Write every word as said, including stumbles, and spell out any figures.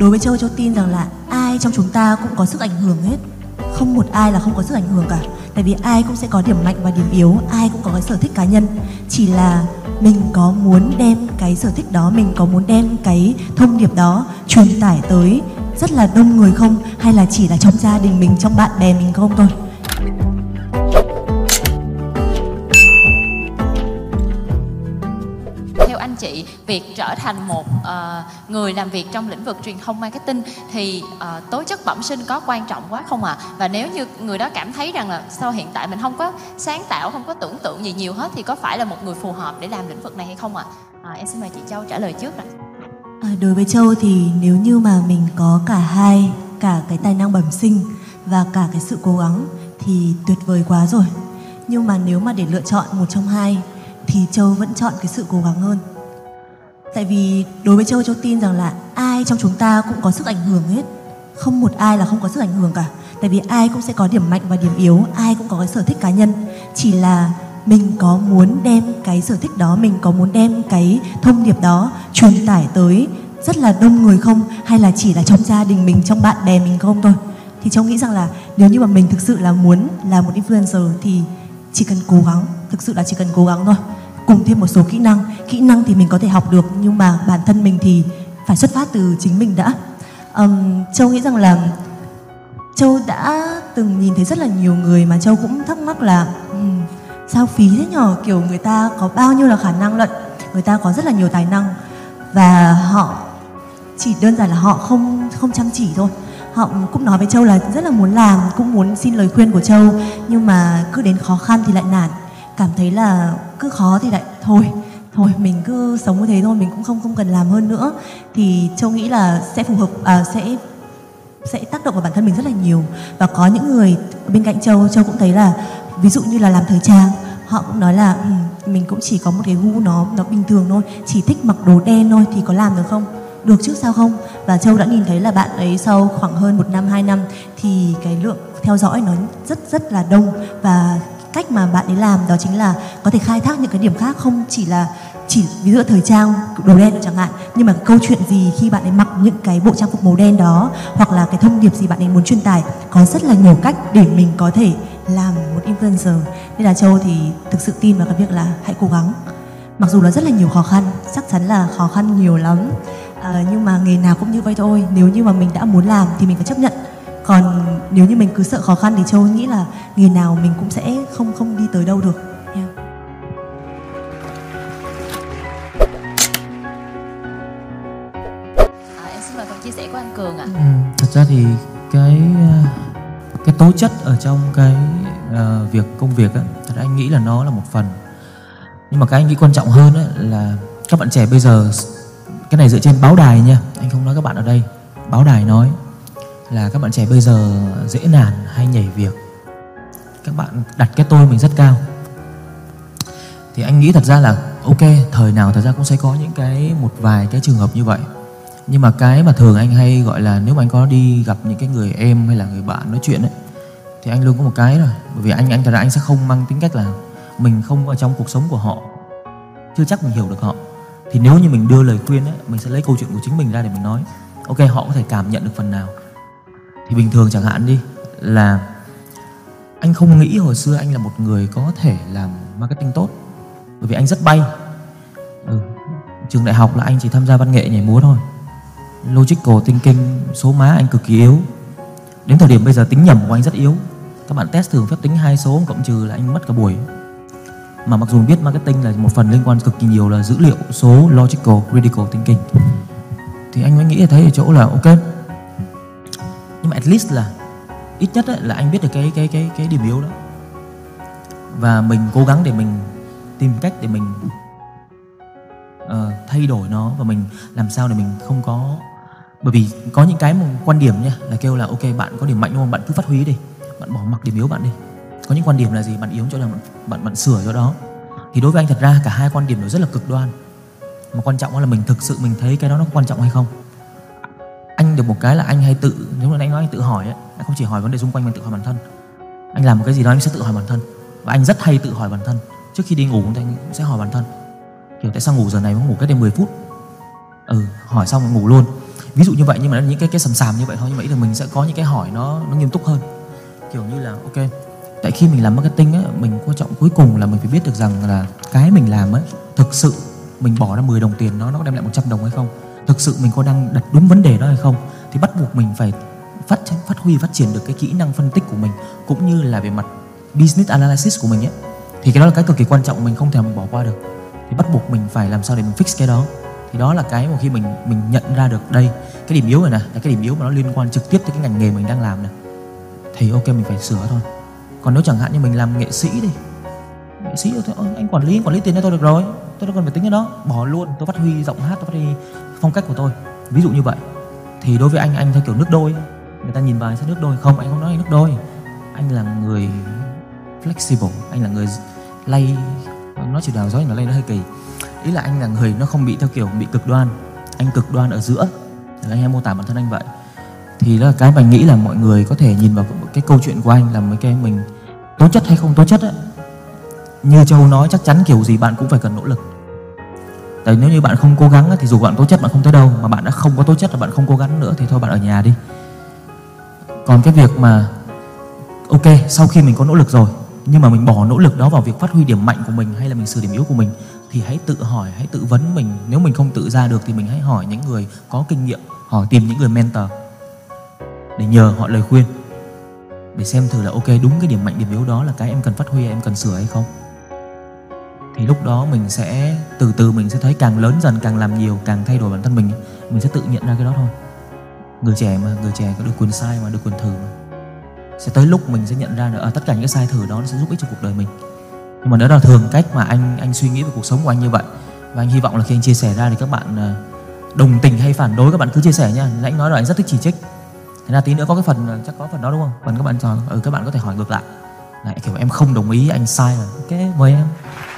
Đối với Châu, Châu tin rằng là ai trong chúng ta cũng có sức ảnh hưởng hết. Không một ai là không có sức ảnh hưởng cả. Tại vì ai cũng sẽ có điểm mạnh và điểm yếu, ai cũng có cái sở thích cá nhân. Chỉ là mình có muốn đem cái sở thích đó, mình có muốn đem cái thông điệp đó truyền tải tới rất là đông người không? Hay là chỉ là trong gia đình mình, trong bạn bè mình không thôi? Chị, việc trở thành một uh, người làm việc trong lĩnh vực truyền thông marketing thì uh, tố chất bẩm sinh có quan trọng quá không ạ? À? Và nếu như người đó cảm thấy rằng là sao hiện tại mình không có sáng tạo, không có tưởng tượng gì nhiều hết thì có phải là một người phù hợp để làm lĩnh vực này hay không ạ? À? À, em xin mời chị Châu trả lời trước ạ. À, đối với Châu thì nếu như mà mình có cả hai, cả cái tài năng bẩm sinh và cả cái sự cố gắng thì tuyệt vời quá rồi. Nhưng mà nếu mà để lựa chọn một trong hai thì Châu vẫn chọn cái sự cố gắng hơn. Tại vì đối với Châu, Châu tin rằng là ai trong chúng ta cũng có sức ảnh hưởng hết. Không một ai là không có sức ảnh hưởng cả. Tại vì ai cũng sẽ có điểm mạnh và điểm yếu, ai cũng có cái sở thích cá nhân. Chỉ là mình có muốn đem cái sở thích đó, mình có muốn đem cái thông điệp đó truyền tải tới rất là đông người không? Hay là chỉ là trong gia đình mình, trong bạn bè mình không thôi? Thì Châu nghĩ rằng là nếu như mà mình thực sự là muốn là một influencer thì chỉ cần cố gắng, thực sự là chỉ cần cố gắng thôi, cùng thêm một số kỹ năng. Kỹ năng thì mình có thể học được, nhưng mà bản thân mình thì phải xuất phát từ chính mình đã. um, Châu nghĩ rằng là Châu đã từng nhìn thấy rất là nhiều người mà Châu cũng thắc mắc là um, sao phí thế nhờ, kiểu người ta có bao nhiêu là khả năng lận, người ta có rất là nhiều tài năng và họ chỉ đơn giản là họ không không chăm chỉ thôi. Họ cũng nói với Châu là rất là muốn làm, cũng muốn xin lời khuyên của Châu, nhưng mà cứ đến khó khăn thì lại nản, cảm thấy là cứ khó thì lại thôi, thôi mình cứ sống như thế thôi, mình cũng không không cần làm hơn nữa. Thì Châu nghĩ là sẽ phù hợp, à, sẽ sẽ tác động vào bản thân mình rất là nhiều. Và có những người bên cạnh Châu, Châu cũng thấy là ví dụ như là làm thời trang, họ cũng nói là ừ, mình cũng chỉ có một cái gu nó nó bình thường thôi, chỉ thích mặc đồ đen thôi thì có làm được không? Được chứ sao không? Và Châu đã nhìn thấy là bạn ấy sau khoảng hơn một năm, hai năm thì cái lượng theo dõi nó rất rất là đông. Và cách mà bạn ấy làm đó chính là có thể khai thác những cái điểm khác, không chỉ là chỉ ví dụ thời trang đồ đen chẳng hạn, nhưng mà câu chuyện gì khi bạn ấy mặc những cái bộ trang phục màu đen đó, hoặc là cái thông điệp gì bạn ấy muốn truyền tải, có rất là nhiều cách để mình có thể làm một influencer. Nên là Châu thì thực sự tin vào cái việc là hãy cố gắng, mặc dù nó rất là nhiều khó khăn, chắc chắn là khó khăn nhiều lắm, à, nhưng mà nghề nào cũng như vậy thôi. Nếu như mà mình đã muốn làm thì mình phải chấp nhận. Còn nếu như mình cứ sợ khó khăn thì Châu nghĩ là nghề nào mình cũng sẽ không không đi tới đâu được. Yeah. À, em xin mời phần chia sẻ của anh Cường ạ. À. Ừ, thật ra thì cái cái tố chất ở trong cái uh, việc công việc á, thật ra anh nghĩ là nó là một phần. Nhưng mà cái anh nghĩ quan trọng hơn á, là các bạn trẻ bây giờ, cái này dựa trên báo đài nha, anh không nói các bạn ở đây, báo đài nói là các bạn trẻ bây giờ dễ nản hay nhảy việc. Các bạn đặt cái tôi mình rất cao. Thì anh nghĩ thật ra là ok, thời nào thật ra cũng sẽ có những cái một vài cái trường hợp như vậy. Nhưng mà cái mà thường anh hay gọi là nếu mà anh có đi gặp những cái người em hay là người bạn nói chuyện ấy, thì anh luôn có một cái rồi. Bởi vì anh anh thật ra anh sẽ không mang tính cách là mình không ở trong cuộc sống của họ, chưa chắc mình hiểu được họ. Thì nếu như mình đưa lời khuyên ấy, mình sẽ lấy câu chuyện của chính mình ra để mình nói. Ok, họ có thể cảm nhận được phần nào. Thì bình thường chẳng hạn đi, là anh không nghĩ hồi xưa anh là một người có thể làm marketing tốt, bởi vì anh rất bay. Ừ. Trường đại học là anh chỉ tham gia văn nghệ nhảy múa thôi, logical thinking, số má anh cực kỳ yếu. Đến thời điểm bây giờ tính nhầm của anh rất yếu. Các bạn test thường phép tính hai số cộng trừ là anh mất cả buổi. Mà mặc dù mình biết marketing là một phần liên quan cực kỳ nhiều là dữ liệu, số, logical, critical thinking. Thì anh mới nghĩ thấy ở chỗ là ok, nhưng mà at least là ít nhất ấy, là anh biết được cái cái cái cái điểm yếu đó, và mình cố gắng để mình tìm cách để mình uh, thay đổi nó, và mình làm sao để mình không có, bởi vì có những cái quan điểm nha là kêu là ok bạn có điểm mạnh đúng không, bạn cứ phát huy đi, bạn bỏ mặc điểm yếu bạn đi. Có những quan điểm là gì, bạn yếu chỗ nào bạn, bạn bạn sửa chỗ đó. Thì đối với anh thật ra cả hai quan điểm nó rất là cực đoan, mà quan trọng là mình thực sự mình thấy cái đó nó quan trọng hay không. Anh được một cái là anh hay tự, nếu mà anh nói anh tự hỏi ấy, anh không chỉ hỏi vấn đề xung quanh mà tự hỏi bản thân. Anh làm một cái gì đó anh sẽ tự hỏi bản thân, và anh rất hay tự hỏi bản thân. Trước khi đi ngủ thì anh cũng sẽ hỏi bản thân, kiểu tại sao ngủ giờ này mới ngủ cách đây mười phút. Ừ, hỏi xong ngủ luôn. ví dụ như vậy. Nhưng mà những cái cái sầm sàm như vậy thôi, nhưng mà ý là mình sẽ có những cái hỏi nó nó nghiêm túc hơn, kiểu như là ok, tại khi mình làm marketing á, mình quan trọng cuối cùng là mình phải biết được rằng là cái mình làm á, thực sự mình bỏ ra mười đồng tiền nó nó đem lại một trăm đồng hay không, thực sự mình có đang đặt đúng vấn đề đó hay không, thì bắt buộc mình phải phát phát huy phát triển được cái kỹ năng phân tích của mình cũng như là về mặt business analysis của mình ấy. Thì cái đó là cái cực kỳ quan trọng, mình không thể bỏ qua được, thì bắt buộc mình phải làm sao để mình fix cái đó. Thì đó là cái mà khi mình mình nhận ra được đây cái điểm yếu này nè, là cái điểm yếu mà nó liên quan trực tiếp tới cái ngành nghề mình đang làm này, thì ok mình phải sửa thôi. Còn nếu chẳng hạn như mình làm nghệ sĩ đi, nghệ sĩ thì anh quản lý quản lý tiền cho tôi được rồi, tôi đâu cần phải tính cái đó, bỏ luôn, tôi phát huy giọng hát, tôi phát huy phong cách của tôi, ví dụ như vậy. Thì đối với anh anh theo kiểu nước đôi, người ta nhìn vào anh sẽ nước đôi, không, anh không nói anh nước đôi, anh là người flexible, anh là người lay, nói chiều đào gió là lay nó hơi kỳ, ý là anh là người nó không bị theo kiểu bị cực đoan, anh cực đoan ở giữa, anh hay mô tả bản thân anh vậy. Thì đó là cái mình nghĩ là mọi người có thể nhìn vào cái câu chuyện của anh, là mấy cái mình tố chất hay không tố chất ấy. Như Châu nói, chắc chắn kiểu gì bạn cũng phải cần nỗ lực, tại nếu như bạn không cố gắng thì dù bạn tố chất bạn không tới đâu, mà bạn đã không có tố chất là bạn không cố gắng nữa thì thôi bạn ở nhà đi. Còn cái việc mà ok, sau khi mình có nỗ lực rồi nhưng mà mình bỏ nỗ lực đó vào việc phát huy điểm mạnh của mình hay là mình sửa điểm yếu của mình, thì hãy tự hỏi, hãy tự vấn mình. Nếu mình không tự ra được thì mình hãy hỏi những người có kinh nghiệm, hỏi tìm những người mentor để nhờ họ lời khuyên, để xem thử là ok, đúng cái điểm mạnh điểm yếu đó là cái em cần phát huy, em cần sửa hay không. Thì lúc đó mình sẽ từ từ mình sẽ thấy càng lớn dần, càng làm nhiều, càng thay đổi bản thân mình, mình sẽ tự nhận ra cái đó thôi. Người trẻ mà, người trẻ có được quyền sai mà, được quyền thử mà. Sẽ tới lúc mình sẽ nhận ra là à, tất cả những cái sai thử đó nó sẽ giúp ích cho cuộc đời mình. Nhưng mà đó là thường cách mà anh anh suy nghĩ về cuộc sống của anh như vậy. Và anh hy vọng là khi anh chia sẻ ra thì các bạn đồng tình hay phản đối các bạn cứ chia sẻ nha. Nãy anh nói là anh rất thích chỉ trích, thế là tí nữa có cái phần, chắc có phần đó đúng không? Phần các bạn trò, ừ các bạn có thể hỏi ngược lại, lại kiểu em không đồng ý, anh sai rồi, ok mời em.